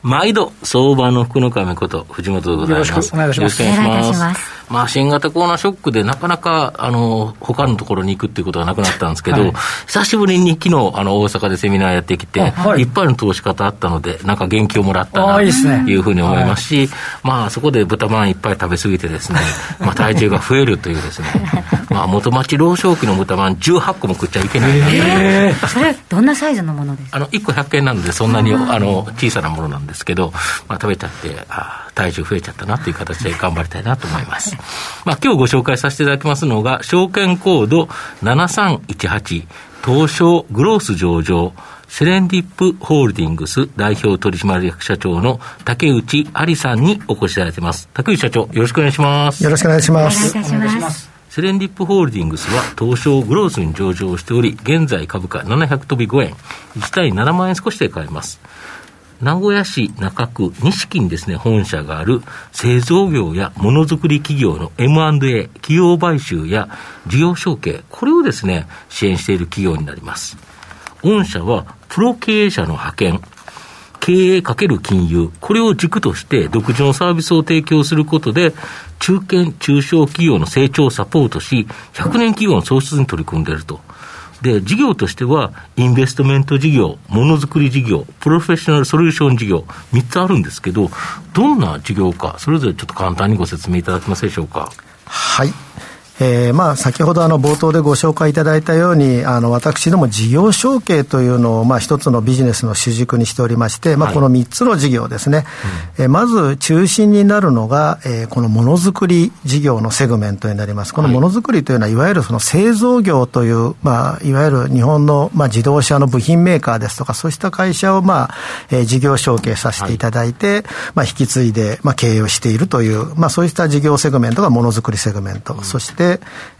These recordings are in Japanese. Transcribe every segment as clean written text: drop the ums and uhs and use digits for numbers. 毎度相場の福の神こと藤本でございます。よろしくお願いします。まあ、新型コロナショックでなかなか他のところに行くっていうことがなくなったんですけど、はい、久しぶりに昨日大阪でセミナーやってきて、はい、いっぱいの投資家と会ったのでなんか元気をもらったなというふうに思いますし、いいですね。はい、まあ、そこで豚まんいっぱい食べ過ぎてですね、まあ、体重が増えるというですねまあ元町老少期の豚まん18個も食っちゃいけないな、それどんなサイズのものですか？1個100円なのでそんなに小さなものなんですけど、まあ、食べちゃって体重増えちゃったなという形で頑張りたいなと思います、まあ、今日ご紹介させていただきますのが証券コード7318東証グロース上場セレンディップホールディングス代表取締役社長の竹内有さんにお越しいただいています。竹内社長、よろしくお願いします。よろしくお願いします。お願いします。セレンディップホールディングスは東証グロースに上場しており、現在株価700飛び5円1対7万円少しで買えます。名古屋市中区錦にですね、本社がある製造業やものづくり企業の M&A 企業買収や事業承継、これをですね支援している企業になります。御社はプロ経営者の派遣、経営×金融、これを軸として独自のサービスを提供することで中堅中小企業の成長をサポートし、100年企業の創出に取り組んでいると。で、事業としてはインベストメント事業、ものづくり事業、プロフェッショナルソリューション事業、3つあるんですけど、どんな事業かそれぞれちょっと簡単にご説明いただけますでしょうか？はい、まあ、先ほど冒頭でご紹介いただいたように私ども事業承継というのを、まあ、一つのビジネスの主軸にしておりまして、まあ、この3つの事業ですね、はい、まず中心になるのが、このものづくり事業のセグメントになります。このものづくりというのはいわゆるその製造業という、まあ、いわゆる日本の、まあ、自動車の部品メーカーですとかそうした会社を、まあ事業承継させていただいて、はい、まあ、引き継いで、まあ、経営をしているという、まあ、そうした事業セグメントがものづくりセグメント、うん、そして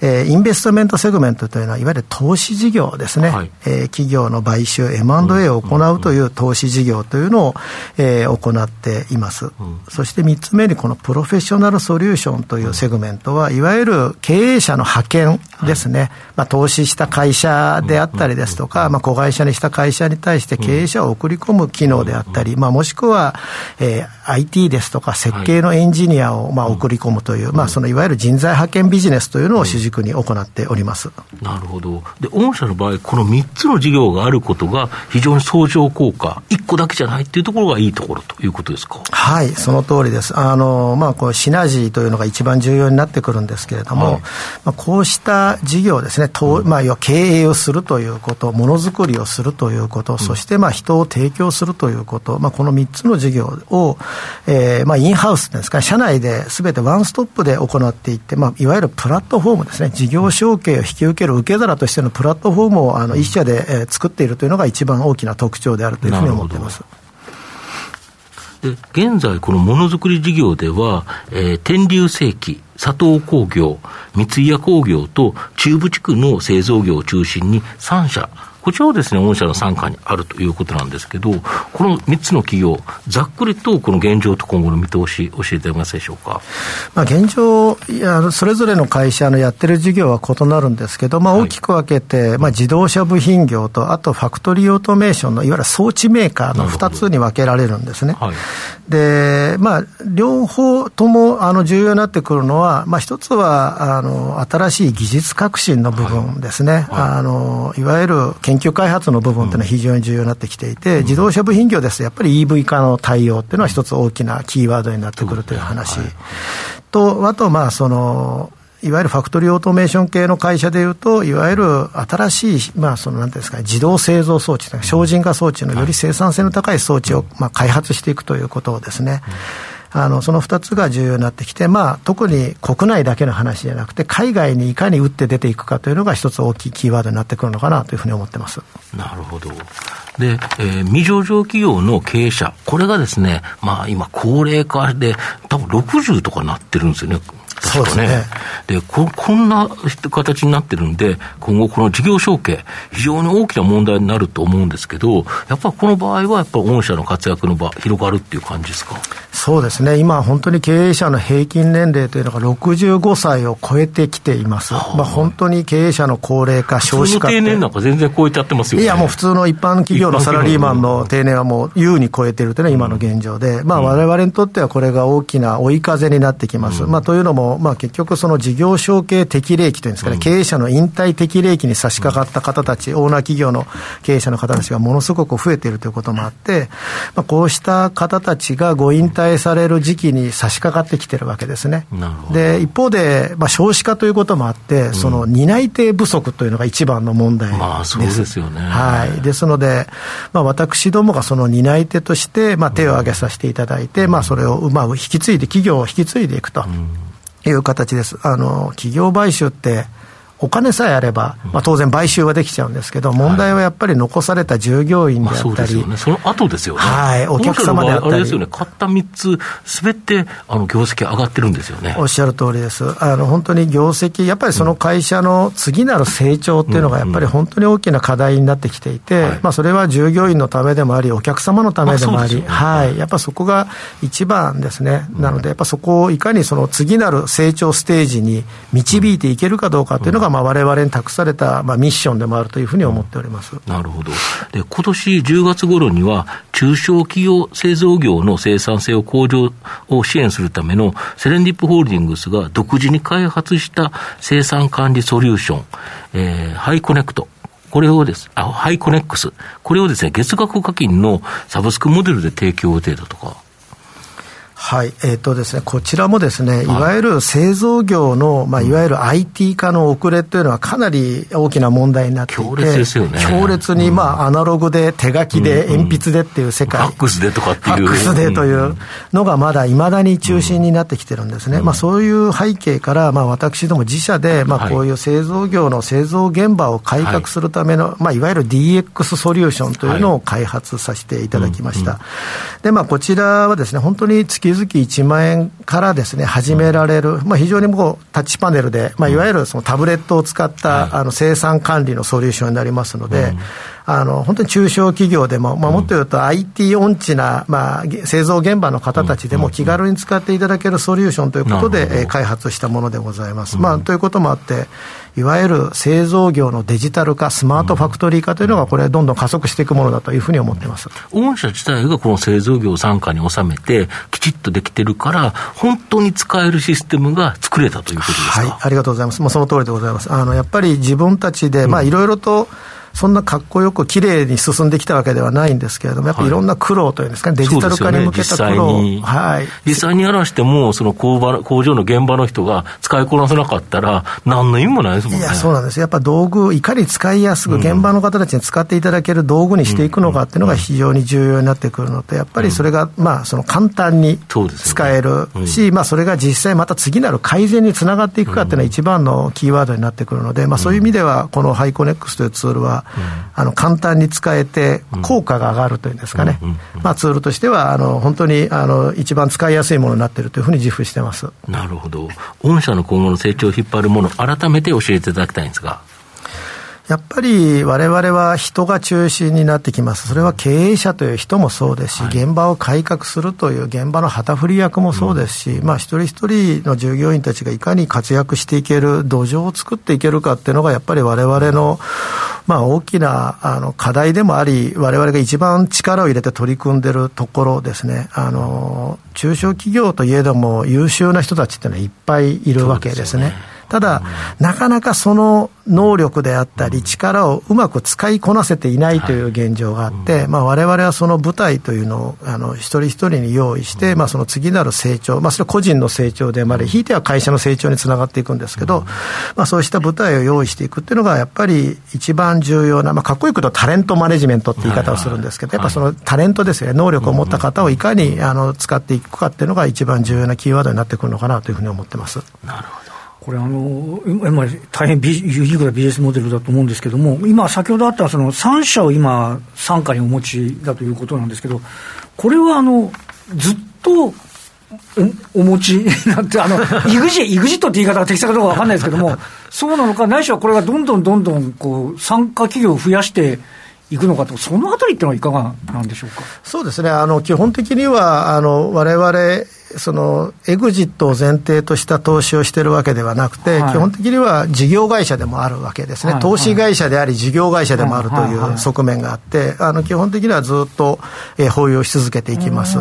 インベストメントセグメントというのはいわゆる投資事業ですね、はい、企業の買収 M&A を行うという投資事業というのを、行っています。そして3つ目にこのプロフェッショナルソリューションというセグメントはいわゆる経営者の派遣ですね、はい、まあ、投資した会社であったりですとか、まあ、子会社にした会社に対して経営者を送り込む機能であったり、まあ、もしくは、IT ですとか設計のエンジニアを、まあ、送り込むという、まあ、そのいわゆる人材派遣ビジネスというというのを主軸に行っております。なるほど。で、御社の場合この3つの事業があることが非常に相乗効果、1個だけじゃないっていうところがいいところということですか？はい、その通りです。まあ、こうシナジーというのが一番重要になってくるんですけれども、はい、まあ、こうした事業ですね、まあ、要は経営をするということ、ものづくりをするということ、うん、そしてまあ人を提供するということ、まあ、この3つの事業を、まあ、インハウスですか、社内で全てワンストップで行っていって、まあ、いわゆるプラットフォームですね、事業承継を引き受ける受け皿としてのプラットフォームを一社で、作っているというのが一番大きな特徴であるというふうに思っています。で、現在このものづくり事業では、天竜製機、佐藤工業、三谷工業と中部地区の製造業を中心に3社、こちらはですね御社の傘下にあるということなんですけど、この3つの企業ざっくりとこの現状と今後の見通し教えていただけますでしょうか？まあ、現状それぞれの会社のやってる事業は異なるんですけど、まあ、大きく分けて、はい、まあ、自動車部品業とあとファクトリーオートメーションのいわゆる装置メーカーの2つに分けられるんですね、はい、で、まあ、両方とも重要になってくるのは、まあ、一つは新しい技術革新の部分ですね、はいはい、いわゆる研究開発の部分というのは非常に重要になってきていて、自動車部品業ですとやっぱり EV 化の対応というのは一つ大きなキーワードになってくるという話と、あとまあいわゆるファクトリーオートメーション系の会社でいうといわゆる新しい、まあ、なんていうんですか、自動製造装置、省人化装置のより生産性の高い装置をまあ開発していくということをですね、その2つが重要になってきて、特に国内だけの話じゃなくて海外にいかに打って出ていくかというのが一つ大きいキーワードになってくるのかなというふうに思ってます。なるほど。で、未上場企業の経営者、これがですね、今高齢化で多分60とかなってるんですよね。そうですね。で、こんな形になってるんで、今後この事業承継非常に大きな問題になると思うんですけど、やっぱりこの場合はやっぱ御社の活躍の場広がるっていう感じですか？そうですね。今本当に経営者の平均年齢というのが65歳を超えてきています。本当に経営者の高齢化、少子化、定年なんか全然超えちゃってますよね。いや、もう普通の一般企業のサラリーマンの定年はもう優に超えているというのは今の現状で、我々にとってはこれが大きな追い風になってきます。というのも結局その事業承継適齢期というんですかね、経営者の引退適齢期に差し掛かった方たち、オーナー企業の経営者の方たちがものすごく増えているということもあって、こうした方たちがご引退される時期に差し掛かってきてるわけですね。で、一方で、少子化ということもあって、その担い手不足というのが一番の問題です。そうですよね。はい。ですので、私どもがその担い手として、手を挙げさせていただいて、それを、引き継いで、企業を引き継いでいくと。いう形です。企業買収ってお金さえあれば、当然買収はできちゃうんですけど、問題はやっぱり残された従業員であったり、その後ですよね。お客様であったり、あれですよね、買った3つ全て業績上がってるんですよね。おっしゃる通りです。本当に業績、やっぱりその会社の次なる成長っていうのがやっぱり本当に大きな課題になってきていて、それは従業員のためでもあり、お客様のためでもあり、やっぱそこが一番ですね。なのでやっぱそこをいかにその次なる成長ステージに導いていけるかどうかっていうのが、我々に託された、ミッションでもあるというふうに思っております。なるほど。で、今年10月頃には中小企業製造業の生産性を向上を支援するためのセレンディップホールディングスが独自に開発した生産管理ソリューション、ハイコネックス、これをですね、月額課金のサブスクモデルで提供予定だとか。はい、ですね、こちらもですね、いわゆる製造業の、いわゆる IT 化の遅れというのはかなり大きな問題になっていて、強烈ですよね。強烈に、アナログで手書きで鉛筆でっていう世界、ファックスでとかっていう、ファックスでというのがまだいまだに中心になってきてるんですね。そういう背景から、私ども自社で、こういう製造業の製造現場を改革するための、いわゆる DX ソリューションというのを開発させていただきました。で、こちらはですね、本当に月々1万円からですね、始められる、非常にこうタッチパネルで、いわゆるそのタブレットを使った、生産管理のソリューションになりますので、本当に中小企業でも、もっと言うと IT 音痴な、製造現場の方たちでも気軽に使っていただけるソリューションということで、開発したものでございます。ということもあって、いわゆる製造業のデジタル化、スマートファクトリー化というのが、これどんどん加速していくものだというふうに思っています。御社自体がこの製造業を傘下に収めてきちっとできてるから、本当に使えるシステムが作れたということですか？はい、ありがとうございます。もうその通りでございます。やっぱり自分たちで、いろいろとそんなかっこよくきれいに進んできたわけではないんですけれども、やっぱりいろんな苦労というんですかね、デジタル化に向けた苦労、実際にやらしても、その工場の現場の人が使いこなせなかったら何の意味もないですもんね。いや、そうなんです。やっぱ道具、いかに使いやすく現場の方たちに使っていただける道具にしていくのかっていうのが非常に重要になってくるので、やっぱりそれがその簡単に使えるし、それが実際また次なる改善につながっていくかっていうのは一番のキーワードになってくるので、そういう意味ではこのハイコネックスというツールは簡単に使えて効果が上がるというんですかね、ツールとしては本当に一番使いやすいものになっているというふうに自負してます。なるほど。御社の今後の成長を引っ張るもの、改めて教えていただきたいんですが、やっぱり我々は人が中心になってきます。それは経営者という人もそうですし、現場を改革するという現場の旗振り役もそうですし、一人一人の従業員たちがいかに活躍していける土壌を作っていけるかっていうのが、やっぱり我々の大きな課題でもあり、我々が一番力を入れて取り組んでるところですね。中小企業といえども優秀な人たちっていうのはいっぱいいるわけですね。ただ、なかなかその能力であったり力をうまく使いこなせていないという現状があって、我々はその舞台というのを一人一人に用意して、その次なる成長、それは個人の成長でもあり、ひいては会社の成長につながっていくんですけど、そうした舞台を用意していくっていうのがやっぱり一番重要な、かっこよく言うとタレントマネジメントって言い方をするんですけど、やっぱそのタレントですよね、能力を持った方をいかに使っていくかっていうのが一番重要なキーワードになってくるのかなというふうに思ってます。なるほど。これ今大変ユニークなビジネスモデルだと思うんですけども、今先ほどあったその3社を今傘下にお持ちだということなんですけど、これはずっとお持ちなんてEXIT って言い方が適切かどうか分かんないですけども、そうなのか、ないしはこれがどんどんこう参加企業を増やして行くのかと、そのあたりってのはいかがなんでしょうか。そうですね、基本的には我々そのエグジットを前提とした投資をしているわけではなくて、基本的には事業会社でもあるわけですね、投資会社であり事業会社でもあるという側面があって、基本的にはずっと保有し続けていきます。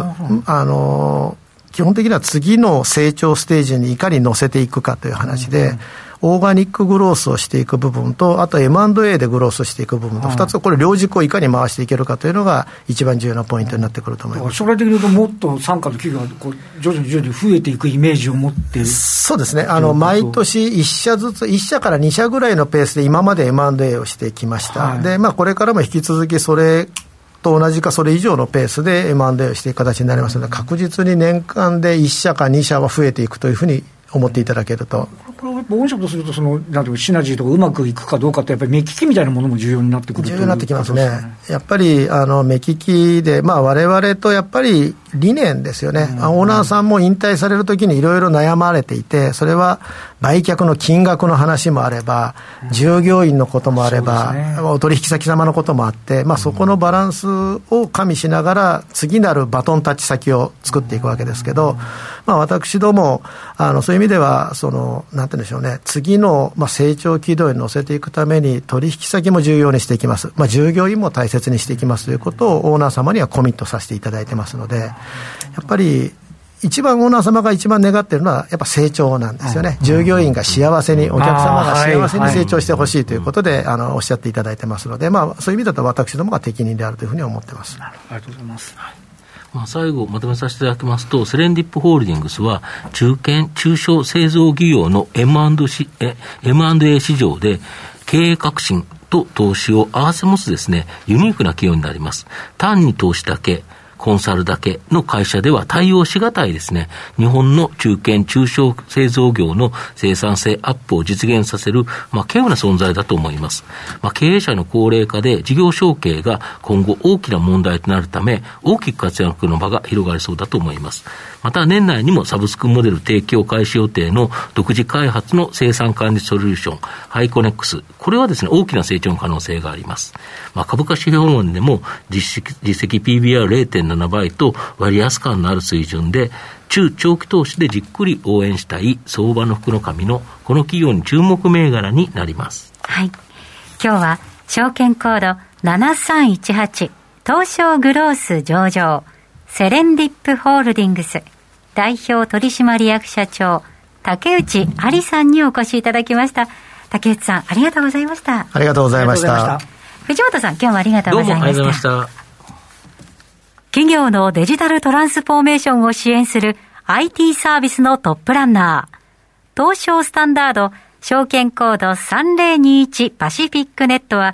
基本的には次の成長ステージにいかに乗せていくかという話で、オーガニックグロースをしていく部分と、あと M&A でグロースしていく部分と、2つこれ両軸をいかに回していけるかというのが一番重要なポイントになってくると思います。将来的に言うと、もっと傘下の企業がこう徐々に増えていくイメージを持っている。そうですね、毎年1社ずつ、1社から2社ぐらいのペースで今まで M&A をしてきました、で、これからも引き続きそれと同じかそれ以上のペースで M&A をしていく形になりますので、確実に年間で1社か2社は増えていくというふうに思っていただけると。これ御社とすると、そのなんていうシナジーとかうまくいくかどうかって、やっぱり目利きみたいなものも重要になってくるという、重要になってきますね。やっぱり目利きで、我々とやっぱり理念ですよね、オーナーさんも引退されるときにいろいろ悩まれていて、それは売却の金額の話もあれば、従業員のこともあれば、お取引先様のこともあって、そこのバランスを加味しながら次なるバトンタッチ先を作っていくわけですけど、私どもそういう意味では、そのなんていうんでしょうね、次の成長軌道に乗せていくために取引先も重要にしていきます、従業員も大切にしていきますということをオーナー様にはコミットさせていただいてますので、やっぱり一番オーナー様が一番願っているのはやっぱ成長なんですよね、従業員が幸せに、お客様が幸せに成長してほしいということでおっしゃっていただいてますので、そういう意味だと私どもが適任であるというふうに思ってます。ありがとうございます。最後まとめさせていただきますと、セレンディップホールディングスは中小製造企業の M&A 市場で経営革新と投資を併せ持つですね、ユニークな企業になります。単に投資だけ、コンサルだけの会社では対応しがたいですね、日本の中小製造業の生産性アップを実現させる、稀有な存在だと思います。経営者の高齢化で事業承継が今後大きな問題となるため、大きく活躍の場が広がりそうだと思います。また年内にもサブスクモデル提供開始予定の独自開発の生産管理ソリューション、ハイコネックス、これはですね、大きな成長の可能性があります。株価指標論でも実績 PBR0.7 倍と割安感のある水準で、中長期投資でじっくり応援したい相場の福の神のこの企業に注目銘柄になります。はい。今日は証券コード7318東証グロース上場、セレンディップホールディングス代表取締役社長竹内有さんにお越しいただきました。竹内さん、ありがとうございました。ありがとうございました。藤本さん、今日もありがとうございました。どうもありがとうございました。企業のデジタルトランスフォーメーションを支援する IT サービスのトップランナー、東証スタンダード証券コード3021パシフィックネットは、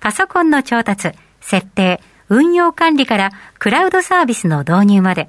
パソコンの調達、設定、運用管理からクラウドサービスの導入まで、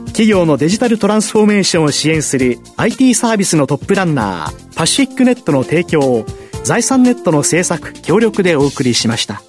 企業のデジタルトランスフォーメーションを支援する IT サービスのトップランナー、パシフィックネットの提供を、財産ネットの制作協力でお送りしました。